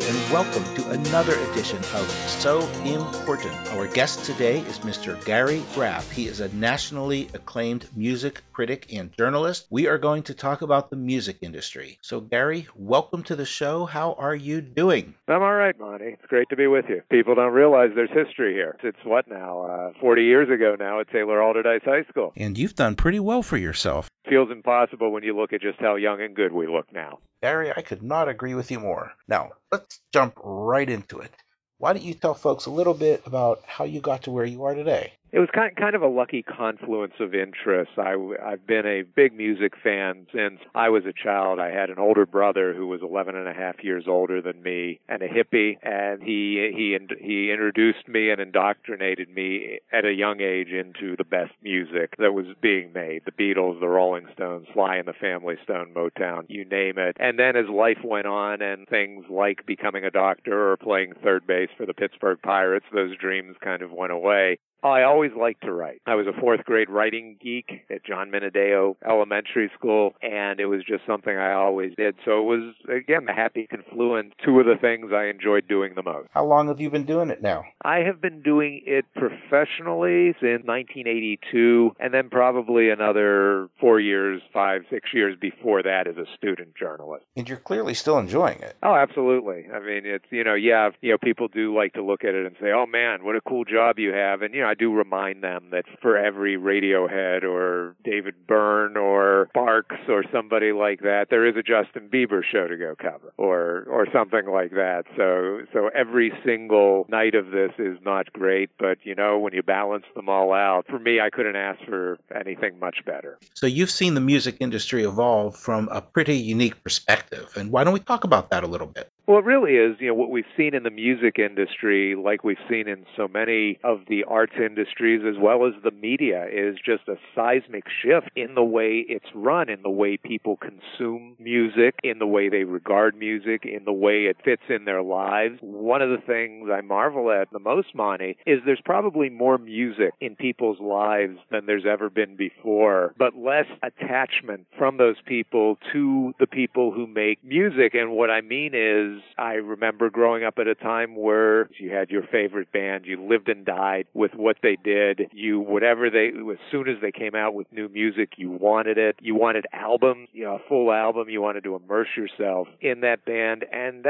Grande, and welcome to another edition of So Important. Our guest today is Mr. Gary Graff. He is a nationally acclaimed music critic and journalist. We are going to talk about the music industry. So, Gary, welcome to the show. How are you doing? I'm all right, Monty. It's great to be with you. People don't realize there's history here. It's what now? 40 years ago now at Taylor Allderdice High School. And you've done pretty well for yourself. Feels impossible when you look at just how young and good we look now. Gary, I could not agree with you more. Now, let's jump right into it. Why don't you tell folks a little bit about how you got to where you are today? It was kind of a lucky confluence of interests. I've been a big music fan since I was a child. I had an older brother who was 11 and a half years older than me and a hippie, and he introduced me and indoctrinated me at a young age into the best music that was being made. The Beatles, the Rolling Stones, Sly and the Family Stone, Motown, you name it. And then as life went on and things like becoming a doctor or playing third base for the Pittsburgh Pirates, those dreams kind of went away. I always liked to write. I was a fourth grade writing geek at John Menadeo Elementary School, and it was just something I always did. So it was, again, the happy confluence, two of the things I enjoyed doing the most. How long have you been doing it now? I have been doing it professionally since 1982, and then probably another 5, 6 years before that as a student journalist. And you're clearly still enjoying it. Oh, absolutely. I mean, it's, people do like to look at it and say, oh man, what a cool job you have. And, I do remind them that for every Radiohead or David Byrne or Sparks or somebody like that, there is a Justin Bieber show to go cover or something like that. So every single night of this is not great, but, when you balance them all out, for me, I couldn't ask for anything much better. So you've seen the music industry evolve from a pretty unique perspective, and why don't we talk about that a little bit? Well, it really is, what we've seen in the music industry, like we've seen in so many of the arts industries as well as the media, is just a seismic shift in the way it's run, in the way people consume music, in the way they regard music, in the way it fits in their lives. One of the things I marvel at the most, Monty, is there's probably more music in people's lives than there's ever been before, but less attachment from those people to the people who make music. And what I mean is, I remember growing up at a time where you had your favorite band, you lived and died with what they did, as soon as they came out with new music, you wanted it, you wanted albums, a full album, you wanted to immerse yourself in that band, and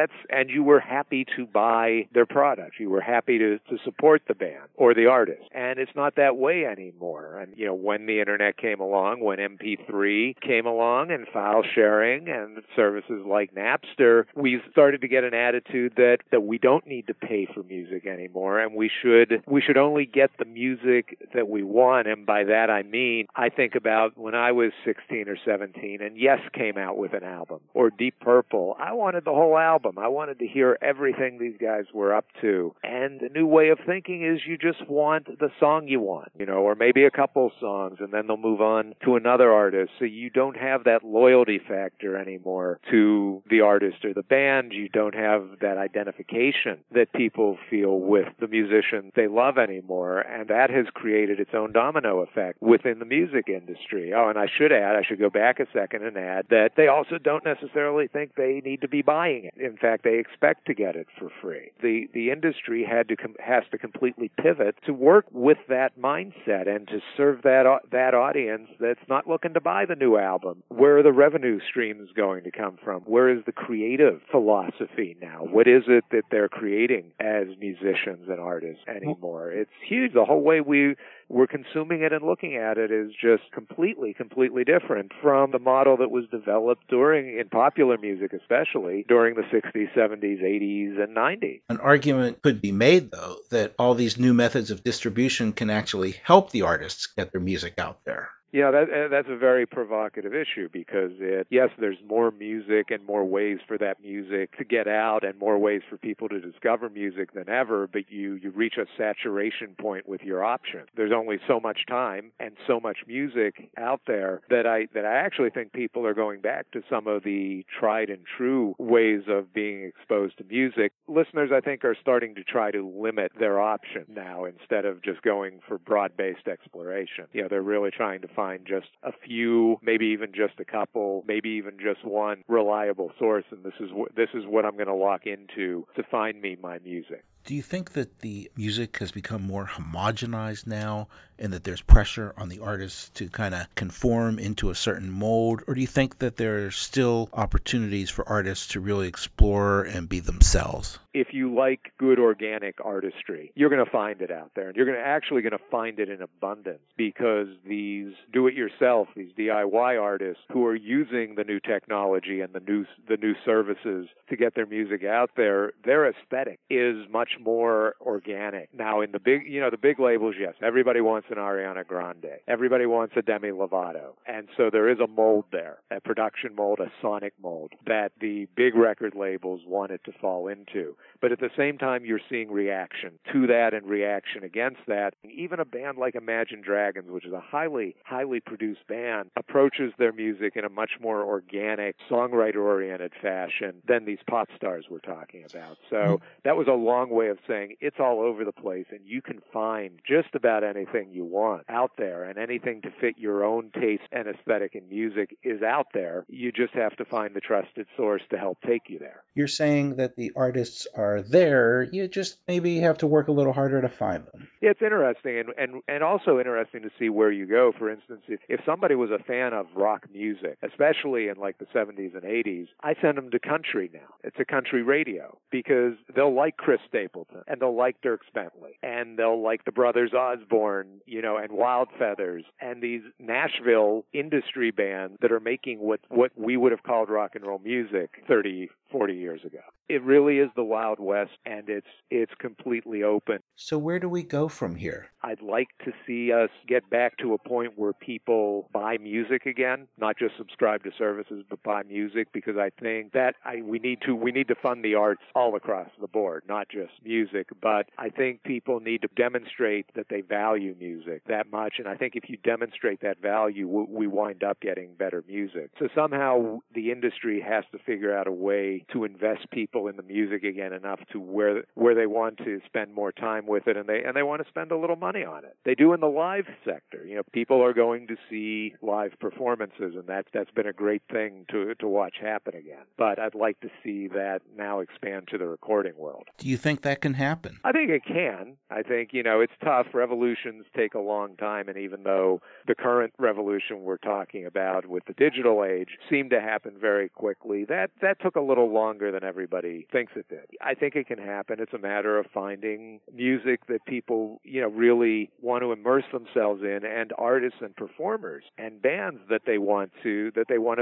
you were happy to buy their product, you were happy to support the band or the artist, and it's not that way anymore. And when the internet came along, when MP3 came along, and file sharing, and services like Napster, we started to get an attitude that we don't need to pay for music anymore, and we should only get the music that we want. And by that I mean, I think about when I was 16 or 17 and Yes came out with an album, or Deep Purple. I wanted the whole album. I wanted to hear everything these guys were up to. And the new way of thinking is you just want the song you want, or maybe a couple songs, and then they'll move on to another artist. So you don't have that loyalty factor anymore to the artist or the band. You don't have that identification that people feel with the musician they love anymore, and that has created its own domino effect within the music industry. Oh, and I should go back a second and add that they also don't necessarily think they need to be buying it. In fact, they expect to get it for free. The industry has to completely pivot to work with that mindset and to serve that audience that's not looking to buy the new album. Where are the revenue streams going to come from? Where is the creative philosophy now? What is it that they're creating as musicians and artists anymore? It's huge. The whole way we're consuming it and looking at it is just completely, completely different from the model that was developed in popular music, especially during the 60s, 70s, 80s, and 90s. An argument could be made, though, that all these new methods of distribution can actually help the artists get their music out there. Yeah, that's a very provocative issue because, there's more music and more ways for that music to get out and more ways for people to discover music than ever, but you reach a saturation point with your options. There's only so much time and so much music out there that I actually think people are going back to some of the tried and true ways of being exposed to music. listeners, I think, are starting to try to limit their option now instead of just going for broad-based exploration. You know, they're really trying to find just a few, maybe even just a couple, maybe even just one reliable source, and this is what I'm going to lock into to find me my music. Do you think that the music has become more homogenized now and that there's pressure on the artists to kind of conform into a certain mold? Or do you think that there are still opportunities for artists to really explore and be themselves? If you like good organic artistry, you're going to find it out there. And you're going to find it in abundance because these do-it-yourself, these DIY artists who are using the new technology and the new services to get their music out there, their aesthetic is much more organic. Now, in the big labels, yes, everybody wants an Ariana Grande. Everybody wants a Demi Lovato. And so there is a mold there, a production mold, a sonic mold that the big record labels want it to fall into. But at the same time, you're seeing reaction to that and reaction against that. Even a band like Imagine Dragons, which is a highly, highly produced band, approaches their music in a much more organic, songwriter-oriented fashion than these pop stars we're talking about. So that was a long way of saying it's all over the place, and you can find just about anything you want out there, and anything to fit your own taste and aesthetic in music is out there. You just have to find the trusted source to help take you there. You're saying that the artists are there, you just maybe have to work a little harder to find them. Yeah, it's interesting, and also interesting to see where you go. For instance, if somebody was a fan of rock music, especially in like the 70s and 80s, I send them to country now. It's a country radio, because they'll like Chris Stapleton, and they'll like Dierks Bentley, and they'll like the Brothers Osborne, and Wild Feathers, and these Nashville industry bands that are making what we would have called rock and roll music 30, 40 years ago. It really is the Wild West, and it's completely open. So where do we go from here? I'd like to see us get back to a point where people buy music again, not just subscribe to services, but buy music, because I think that we need to fund the arts all across the board, not just music. But I think people need to demonstrate that they value music that much, and I think if you demonstrate that value, we wind up getting better music. So somehow the industry has to figure out a way to invest people in the music again enough to where they want to spend more time with it, and they want to spend a little money on it. They do in the live sector. People are going to see live performances, and that's been a great thing to watch happen again. But I'd like to see that now expand to the recording world. Do you think that can happen? I think it can. I think, it's tough. Revolutions take a long time, and even though the current revolution we're talking about with the digital age seemed to happen very quickly, that took a little longer than everybody thinks it did. I think it can happen. It's a matter of finding music that people, really want to immerse themselves in, and artists and performers and bands that they want to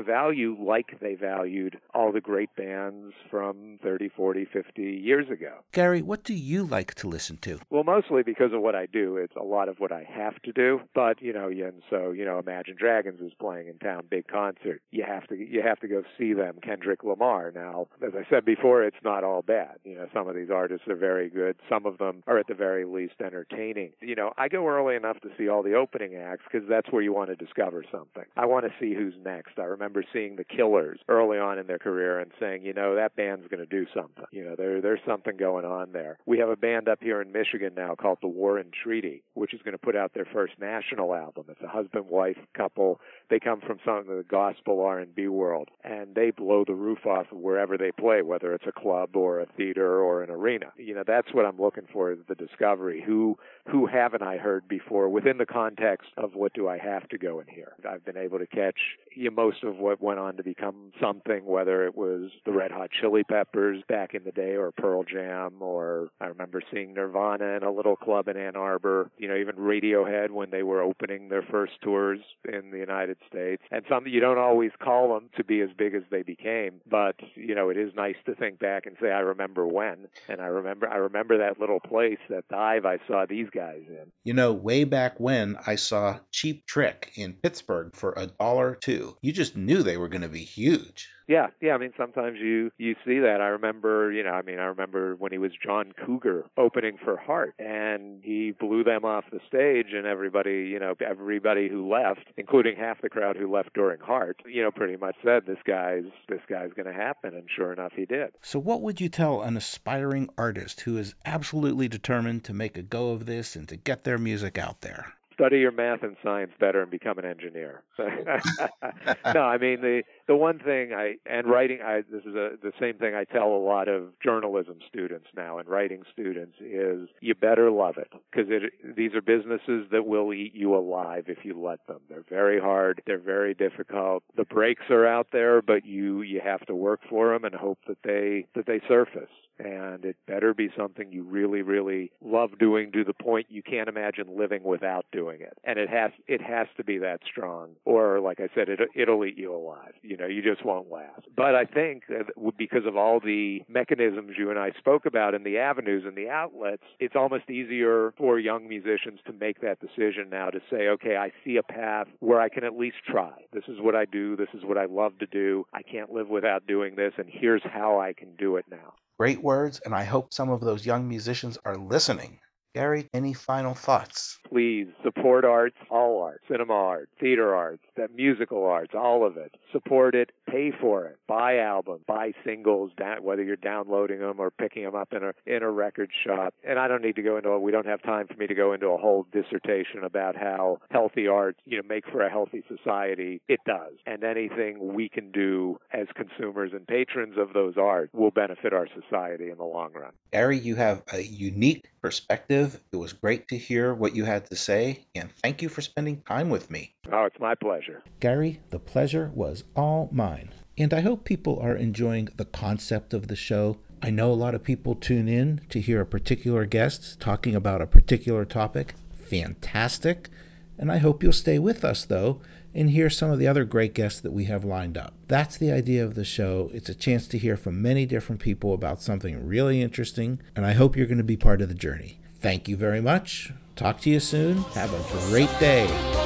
value like they valued all the great bands from 30, 40, 50 years ago. Gary, what do you like to listen to? Well, mostly because of what I do. It's a lot of what I have to do. But, Imagine Dragons is playing in town, big concert. You have to go see them. Kendrick Lamar. Now, as I said before, it's not all bad. Some of these artists are very good. Some of them are at the very least entertaining. I go early enough to see all the opening acts, because that's where you want to discover something. I want to see who's next. I remember seeing The Killers early on in their career and saying, that band's going to do something. There's something going on there. We have a band up here in Michigan now called The War and Treaty, which is going to put out their first national album. It's a husband-wife couple. They come from some of the gospel R&B world, and they blow the roof off of wherever they play, whether it's a club or a theater or an arena. That's what I'm looking for, is the discovery. Who haven't I heard before within the context of what do I have to go and hear? I've been able to catch most of what went on to become something, whether it was the Red Hot Chili Peppers back in the day, or Pearl Jam, or I remember seeing Nirvana in a little club in Ann Arbor, even Radiohead when they were opening their first tours in the United States. And something you don't always call them to be as big as they became, but it is nice to think back and say, I remember when, and I remember that little place, that dive I saw these guys in. Way back when I saw Cheap Trick in Pittsburgh for $1.02, you just knew they were going to be huge. Yeah. I mean, sometimes you see that. I remember when he was John Cougar opening for Heart, and he blew them off the stage, and everybody who left, including half the crowd who left during Heart, pretty much said this guy's going to happen, and sure enough, he did. So what would you tell an aspiring artist who is absolutely determined to make a go of this and to get their music out there? Study your math and science better and become an engineer. No, I mean, the one thing this is the same thing I tell a lot of journalism students now and writing students is you better love it, because these are businesses that will eat you alive if you let them. They're very hard. They're very difficult. The breaks are out there, but you have to work for them and hope that they surface. And it better be something you really, really love doing to the point you can't imagine living without doing it. And it has to be that strong, or like I said, it'll eat you alive. You just won't last. But I think because of all the mechanisms you and I spoke about and the avenues and the outlets, it's almost easier for young musicians to make that decision now to say, okay, I see a path where I can at least try. This is what I do. This is what I love to do. I can't live without doing this, and here's how I can do it now. Great words, and I hope some of those young musicians are listening. Gary, any final thoughts? Please support arts, all arts, cinema arts, theater arts, that musical arts, all of it. Support it, pay for it, buy albums, buy singles, whether you're downloading them or picking them up in a record shop. And I don't need to go into it. We don't have time for me to go into a whole dissertation about how healthy arts, make for a healthy society. It does. And anything we can do as consumers and patrons of those arts will benefit our society in the long run. Gary, you have a unique perspective. It was great to hear what you had to say, and thank you for spending time with me. Oh, it's my pleasure. Gary, the pleasure was all mine. And I hope people are enjoying the concept of the show. I know a lot of people tune in to hear a particular guest talking about a particular topic. Fantastic. And I hope you'll stay with us, though, and hear some of the other great guests that we have lined up. That's the idea of the show. It's a chance to hear from many different people about something really interesting, and I hope you're going to be part of the journey. Thank you very much. Talk to you soon. Have a great day.